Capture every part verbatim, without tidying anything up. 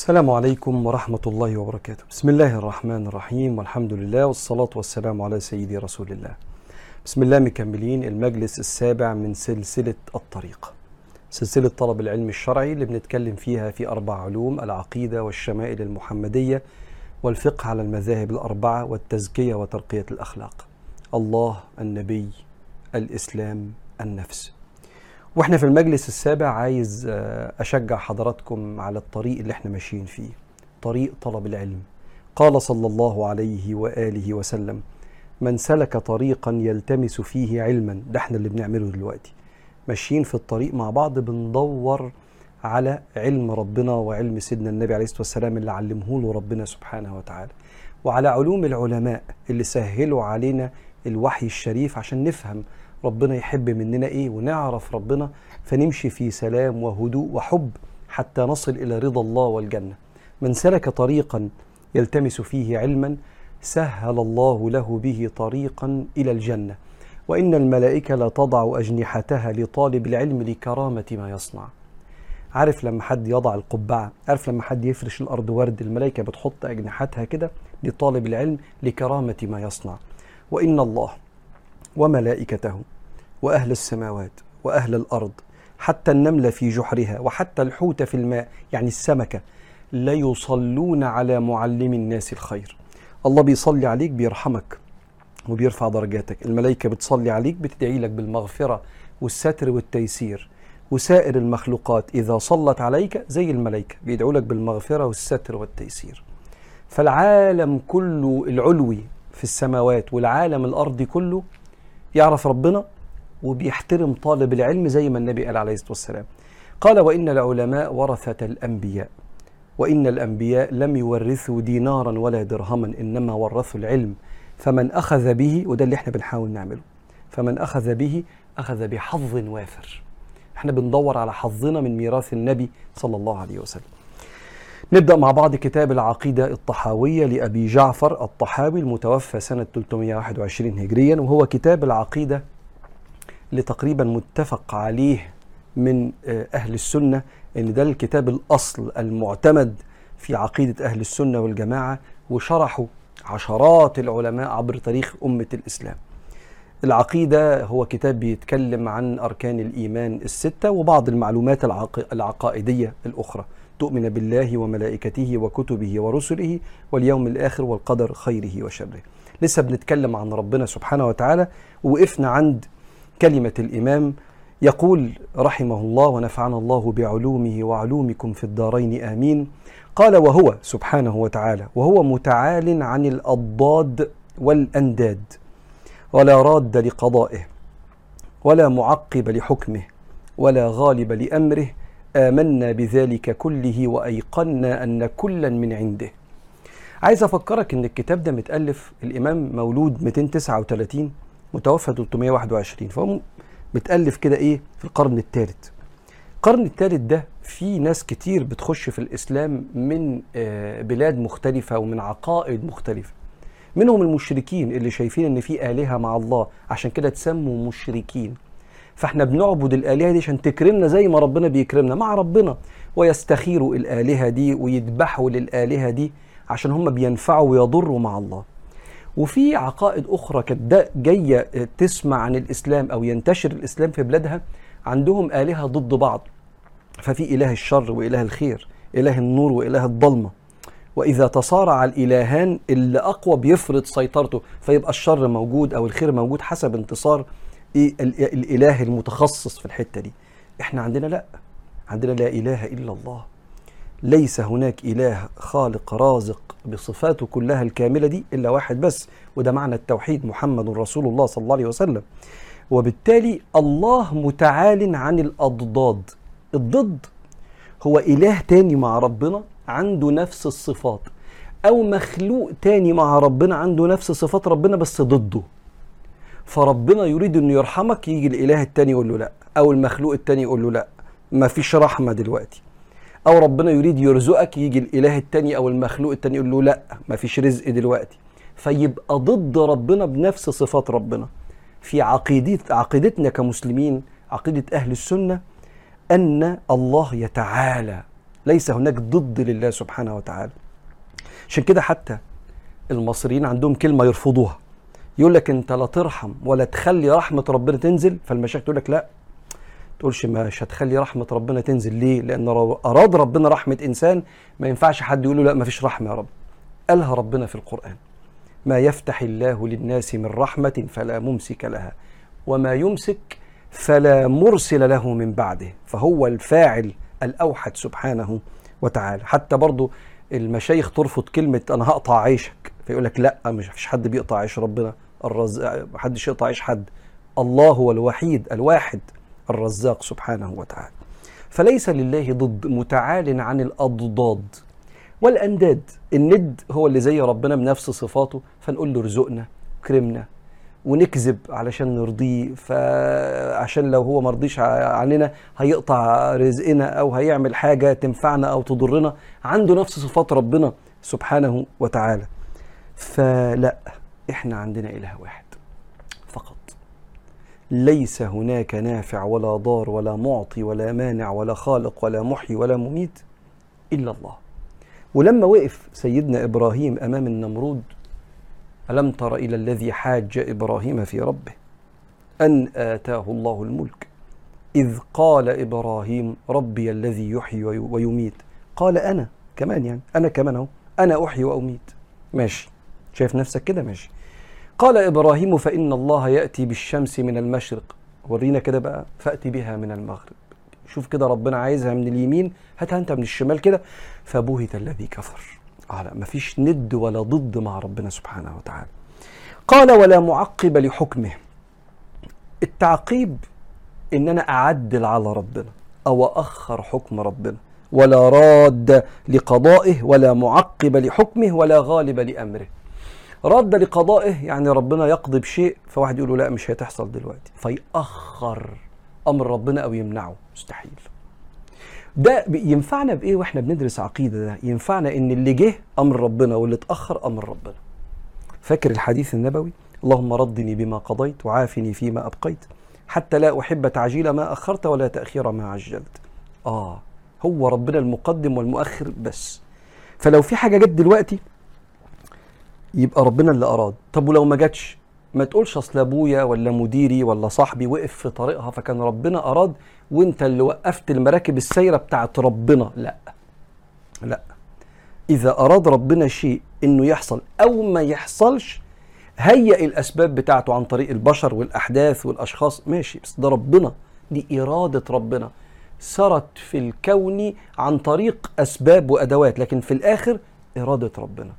السلام عليكم ورحمة الله وبركاته. بسم الله الرحمن الرحيم، والحمد لله والصلاة والسلام على سيدي رسول الله. بسم الله، مكملين المجلس السابع من سلسلة الطريق، سلسلة طلب العلم الشرعي اللي بنتكلم فيها في أربع علوم: العقيدة والشمائل المحمدية والفقه على المذاهب الأربعة والتزكية وترقية الأخلاق، الله، النبي، الإسلام، النفس. واحنا في المجلس السابع عايز أشجع حضراتكم على الطريق اللي احنا ماشيين فيه، طريق طلب العلم. قال صلى الله عليه وآله وسلم: من سلك طريقا يلتمس فيه علما. ده احنا اللي بنعمله دلوقتي، ماشيين في الطريق مع بعض، بندور على علم ربنا وعلم سيدنا النبي عليه الصلاة والسلام اللي علمه له ربنا سبحانه وتعالى، وعلى علوم العلماء اللي سهلوا علينا الوحي الشريف عشان نفهم ربنا يحب مننا ايه ونعرف ربنا، فنمشي في سلام وهدوء وحب حتى نصل الى رضا الله والجنة. من سلك طريقا يلتمس فيه علما سهل الله له به طريقا الى الجنة، وان الملائكة لا تضع اجنحتها لطالب العلم لكرامة ما يصنع. عارف لما حد يضع القبعة، عارف لما حد يفرش الارض ورد، الملائكة بتحط اجنحتها كده لطالب العلم لكرامة ما يصنع. وان الله وملائكته وأهل السماوات وأهل الأرض، حتى النملة في جحرها وحتى الحوت في الماء، يعني السمكة، لا يصلون على معلم الناس الخير. الله بيصلي عليك بيرحمك وبيرفع درجاتك، الملائكة بتصلي عليك بتدعي لك بالمغفرة والستر والتيسير، وسائر المخلوقات إذا صلت عليك زي الملائكة بيدعوا لك بالمغفرة والستر والتيسير. فالعالم كله العلوي في السماوات والعالم الأرضي كله يعرف ربنا وبيحترم طالب العلم زي ما النبي قال عليه الصلاة والسلام. قال: وإن العلماء ورثة الأنبياء، وإن الأنبياء لم يورثوا دينارا ولا درهما، إنما ورثوا العلم، فمن أخذ به، وده اللي احنا بنحاول نعمله، فمن أخذ به أخذ بحظ وافر. احنا بندور على حظنا من ميراث النبي صلى الله عليه وسلم. نبدأ مع بعض كتاب العقيدة الطحاوية لأبي جعفر الطحاوي المتوفى سنة ثلاثمائة وواحد وعشرين هجريا، وهو كتاب العقيدة اللي تقريبا متفق عليه من أهل السنة إن ده الكتاب الأصل المعتمد في عقيدة أهل السنة والجماعة، وشرحه عشرات العلماء عبر تاريخ أمة الإسلام. العقيدة هو كتاب بيتكلم عن أركان الإيمان الستة وبعض المعلومات العق... العقائدية الأخرى: تؤمن بالله وملائكته وكتبه ورسله واليوم الآخر والقدر خيره وشره. لسه بنتكلم عن ربنا سبحانه وتعالى، ووقفنا عند كلمة الإمام يقول رحمه الله: ونفعنا الله بعلومه وعلومكم في الدارين آمين. قال: وهو سبحانه وتعالى وهو متعال عن الأضداد والأنداد، ولا راد لقضائه ولا معقب لحكمه ولا غالب لأمره، آمنا بذلك كله وأيقنا أن كلا من عنده. عايز أفكرك إن الكتاب ده متألف، الإمام مولود مئتين وتسعة وثلاثين متوفى ثلاثمائة وواحد وعشرين، فهو متألف كده إيه في القرن الثالث. القرن الثالث ده في ناس كتير بتخش في الإسلام من بلاد مختلفة ومن عقائد مختلفة، منهم المشركين اللي شايفين إن في آلهة مع الله، عشان كده تسموا مشركين. فاحنا بنعبد الآلهة دي عشان تكرمنا زي ما ربنا بيكرمنا مع ربنا، ويستخيروا الآلهة دي ويذبحوا للآلهة دي عشان هم بينفعوا ويضروا مع الله. وفي عقائد أخرى كده جاية تسمع عن الإسلام أو ينتشر الإسلام في بلادها، عندهم آلهة ضد بعض، ففي إله الشر وإله الخير، إله النور وإله الظلمة، وإذا تصارع الإلهان اللي أقوى بيفرض سيطرته، فيبقى الشر موجود أو الخير موجود حسب انتصار إيه الإله المتخصص في الحتة دي. إحنا عندنا لأ، عندنا لا إله إلا الله، ليس هناك إله خالق رازق بصفاته كلها الكاملة دي إلا واحد بس، وده معنى التوحيد، محمد رسول الله صلى الله عليه وسلم. وبالتالي الله متعال عن الأضداد. الضد هو إله تاني مع ربنا عنده نفس الصفات، أو مخلوق تاني مع ربنا عنده نفس صفات ربنا بس ضده. فربنا يريد انه يرحمك، يجي الاله التاني يقول له لا، او المخلوق التاني يقول له لا ما فيش رحمه دلوقتي، او ربنا يريد يرزقك، يجي الاله التاني او المخلوق التاني يقول له لا ما فيش رزق دلوقتي، فيبقى ضد ربنا بنفس صفات ربنا. في عقيده عقيدتنا كمسلمين، عقيده اهل السنه، ان الله يتعالى ليس هناك ضد لله سبحانه وتعالى. عشان كده حتى المصريين عندهم كلمة يرفضوها، يقول لك انت لا ترحم ولا تخلي رحمة ربنا تنزل، فالمشايخ تقول لك لا، تقولش مش هتخلي رحمة ربنا تنزل. ليه؟ لأن أراد ربنا رحمة إنسان ما ينفعش حد يقول له لا ما فيش رحمة يا رب، قالها ربنا في القرآن: ما يفتح الله للناس من رحمة فلا ممسك لها وما يمسك فلا مرسل له من بعده، فهو الفاعل الأوحد سبحانه وتعالى. حتى برضو المشايخ ترفض كلمة أنا هقطع عيشك، فيقول لك لا مش فيش حد بيقطع عيش ربنا، الرزاق محدش يقطع عيش حد، الله هو الوحيد الواحد الرزاق سبحانه وتعالى. فليس لله ضد، متعال عن الأضداد والأنداد. الند هو اللي زي ربنا بنفس صفاته، فنقول له رزقنا كرمنا ونكذب علشان نرضيه، فعشان لو هو مرضيش عننا هيقطع رزقنا أو هيعمل حاجة تنفعنا أو تضرنا، عنده نفس صفات ربنا سبحانه وتعالى. فلا، إحنا عندنا إله واحد فقط، ليس هناك نافع ولا ضار ولا معطي ولا مانع ولا خالق ولا محيي ولا مميت إلا الله. ولما وقف سيدنا إبراهيم أمام النمرود: ألم تر إلى الذي حاج إبراهيم في ربه أن آتاه الله الملك إذ قال إبراهيم ربي الذي يحيي ويميت، قال أنا كمان يعني أنا كمان أهو أنا أحيي وأميت. ماشي، شايف نفسك كده؟ ماشي. قال إبراهيم فإن الله يأتي بالشمس من المشرق، ورينا كده بقى، فأتي بها من المغرب. شوف كده ربنا عايزها من اليمين، هاتها أنت من الشمال كده. فبهت الذي كفر. آه لا، مفيش ند ولا ضد مع ربنا سبحانه وتعالى. قال ولا معقب لحكمه. التعقيب إن أنا أعدل على ربنا أو أخر حكم ربنا. ولا راد لقضائه ولا معقب لحكمه ولا غالب لأمره. راد لقضائه يعني ربنا يقضي بشيء، فواحد يقول له لا مش هتحصل دلوقتي، فيأخر أمر ربنا أو يمنعه، مستحيل. ده ينفعنا بإيه وإحنا بندرس عقيدة؟ ده ينفعنا إن اللي جه أمر ربنا واللي اتأخر أمر ربنا. فاكر الحديث النبوي: اللهم ردني بما قضيت وعافني فيما أبقيت حتى لا أحب تعجيل ما أخرت ولا تأخير ما عجلت. آه هو ربنا المقدم والمؤخر بس. فلو في حاجة جت دلوقتي يبقى ربنا اللي أراد. طب ولو ما جتش، ما تقولش أصل أبويا ولا مديري ولا صاحبي وقف في طريقها فكان ربنا أراد وانت اللي وقفت المراكب السيرة بتاعت ربنا. لا لا، إذا أراد ربنا شيء إنه يحصل أو ما يحصلش، هيئ الأسباب بتاعته عن طريق البشر والأحداث والأشخاص، ماشي، بس ده ربنا، دي إرادة ربنا سرت في الكون عن طريق أسباب وأدوات، لكن في الآخر إرادة ربنا.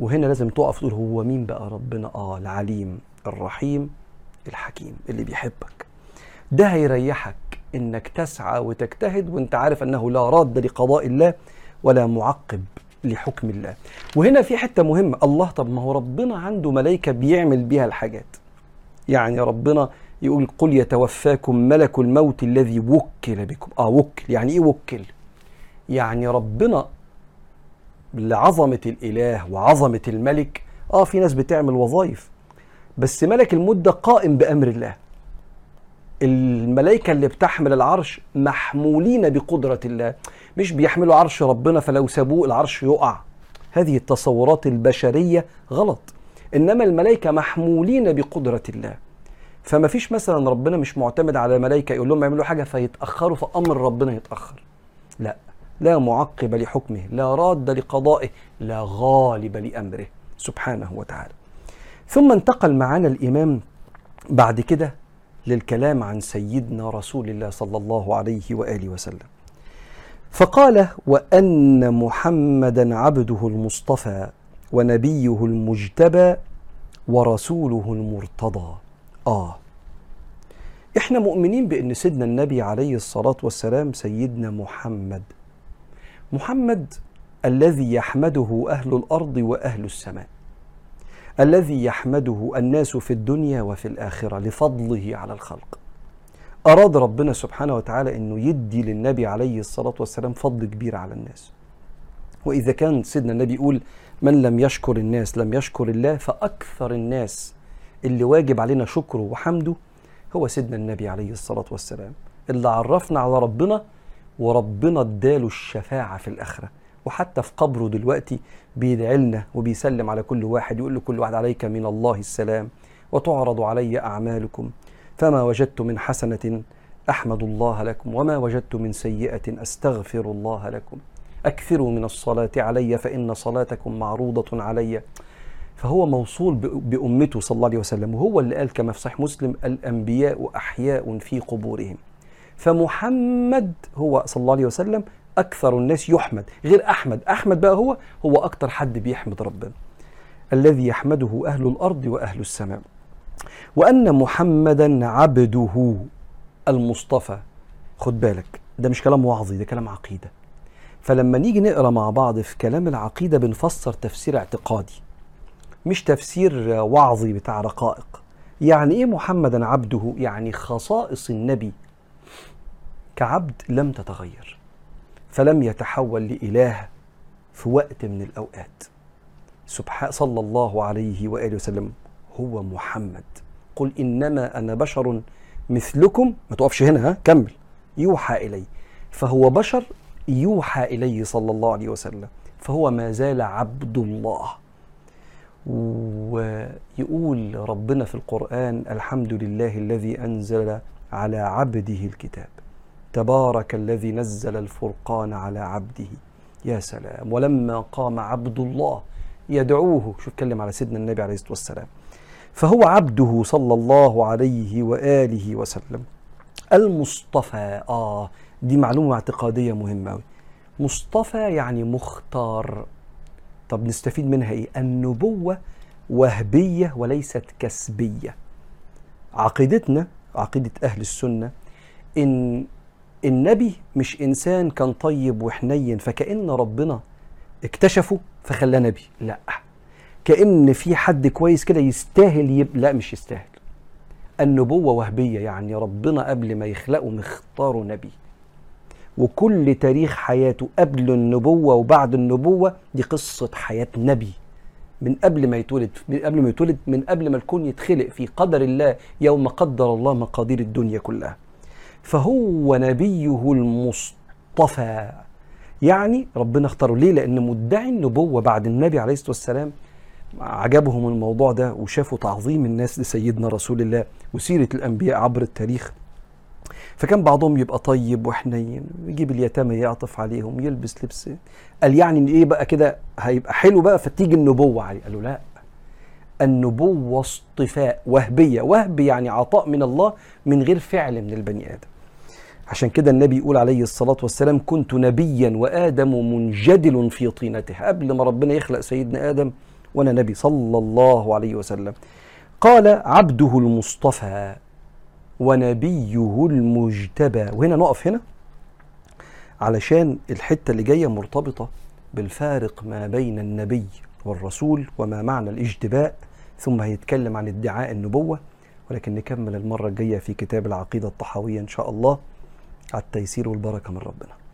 وهنا لازم تقف تقول هو مين بقى ربنا؟ آه العليم الرحيم الحكيم اللي بيحبك. ده هيريحك إنك تسعى وتجتهد وإنت عارف أنه لا راد لقضاء الله ولا معقب لحكم الله. وهنا في حتة مهمة. الله، طب ما هو ربنا عنده ملائكة بيعمل بيها الحاجات، يعني ربنا يقول قل يتوفاكم ملك الموت الذي وكل بكم. آه وكل يعني إيه وكل؟ يعني ربنا لعظمة الإله وعظمة الملك، آه في ناس بتعمل وظائف، بس ملك الموت ده قائم بأمر الله. الملائكة اللي بتحمل العرش محمولين بقدرة الله، مش بيحملوا عرش ربنا فلو سابوه العرش يقع. هذه التصورات البشرية غلط. إنما الملائكة محمولين بقدرة الله، فما فيش مثلا ربنا مش معتمد على ملائكة يقول لهم يعملوا حاجة فيتأخروا فأمر ربنا يتأخر. لا، لا معقب لحكمه، لا راد لقضائه، لا غالب لأمره سبحانه وتعالى. ثم انتقل معنا الإمام بعد كده للكلام عن سيدنا رسول الله صلى الله عليه وآله وسلم، فقال: وأن محمدا عبده المصطفى ونبيه المجتبى ورسوله المرتضى. آه إحنا مؤمنين بأن سيدنا النبي عليه الصلاة والسلام سيدنا محمد، محمد الذي يحمده أهل الأرض وأهل السماء، الذي يحمده الناس في الدنيا وفي الآخرة لفضله على الخلق. أراد ربنا سبحانه وتعالى أنه يدي للنبي عليه الصلاة والسلام فضل كبير على الناس. وإذا كان سيدنا النبي يقول من لم يشكر الناس لم يشكر الله، فأكثر الناس اللي واجب علينا شكره وحمده هو سيدنا النبي عليه الصلاة والسلام، اللي عرفنا على ربنا وربنا اداله الشفاعة في الآخرة. وحتى في قبره دلوقتي بيدعي لنا وبيسلم على كل واحد، يقول لكل واحد: عليك من الله السلام وتعرض علي أعمالكم، فما وجدت من حسنة أحمد الله لكم، وما وجدت من سيئة أستغفر الله لكم، أكثروا من الصلاة علي فإن صلاتكم معروضة علي. فهو موصول بأمته صلى الله عليه وسلم، وهو اللي قال كما في صحيح مسلم: الأنبياء أحياء في قبورهم. فمحمد هو صلى الله عليه وسلم أكثر الناس يحمد، غير أحمد. أحمد بقى هو هو أكتر حد بيحمد ربنا، الذي يحمده أهل الأرض وأهل السماء. وأن محمدا عبده المصطفى، خد بالك ده مش كلام وعظي، ده كلام عقيدة. فلما نيجي نقرأ مع بعض في كلام العقيدة بنفسر تفسير اعتقادي، مش تفسير وعظي بتاع رقائق. يعني إيه محمدا عبده؟ يعني خصائص النبي كعبد لم تتغير، فلم يتحول لإله في وقت من الأوقات. سبحان صلى الله عليه وآله وسلم هو محمد. قل إنما أنا بشر مثلكم، ما توقفش هنا، ها كمل، يوحى إلي. فهو بشر يوحى إليه صلى الله عليه وسلم، فهو ما زال عبد الله. ويقول ربنا في القرآن: الحمد لله الذي أنزل على عبده الكتاب، تبارك الذي نزل الفرقان على عبده، يا سلام، ولما قام عبد الله يدعوه. شوف اتكلم على سيدنا النبي عليه الصلاة والسلام. فهو عبده صلى الله عليه وآله وسلم المصطفى. آه دي معلومة اعتقادية مهمة أوي. مصطفى يعني مختار. طب نستفيد منها إيه؟ النبوة وهبية وليست كسبية. عقيدتنا، عقيدة أهل السنة، إن النبي مش إنسان كان طيب وحنين فكأن ربنا اكتشفه فخلاه نبي، لا، كأن في حد كويس كده يستاهل يب... لا مش يستاهل. النبوة وهبية، يعني ربنا قبل ما يخلقه مختاره نبي، وكل تاريخ حياته قبل النبوة وبعد النبوة دي قصة حياة نبي، من قبل ما يتولد، من قبل ما يتولد، من قبل ما الكون يتخلق، في قدر الله يوم قدر الله مقادير الدنيا كلها. فهو نبيه المصطفى، يعني ربنا اختاره. ليه؟ لأن مدعي النبوة بعد النبي عليه الصلاة والسلام عجبهم الموضوع ده، وشافوا تعظيم الناس لسيدنا رسول الله وسيرة الأنبياء عبر التاريخ. فكان بعضهم يبقى طيب وحنين، يجيب اليتامى يعطف عليهم، يلبس لبس، قال يعني ان ايه بقى كده هيبقى حلو بقى فتيجي النبوة عليه. قالوا لا، النبوة اصطفاء وهبية. وهب يعني عطاء من الله من غير فعل من البني آدم. عشان كده النبي يقول عليه الصلاة والسلام: كنت نبيا وآدم منجدل في طينته. قبل ما ربنا يخلق سيدنا آدم وانا نبي صلى الله عليه وسلم. قال: عبده المصطفى ونبيه المجتبى. وهنا نقف هنا علشان الحتة اللي جاية مرتبطة بالفارق ما بين النبي والرسول وما معنى الاجتباء، ثم هيتكلم عن ادعاء النبوة، ولكن نكمل المرة الجاية في كتاب العقيدة الطحاوية إن شاء الله. على التيسير والبركة من ربنا.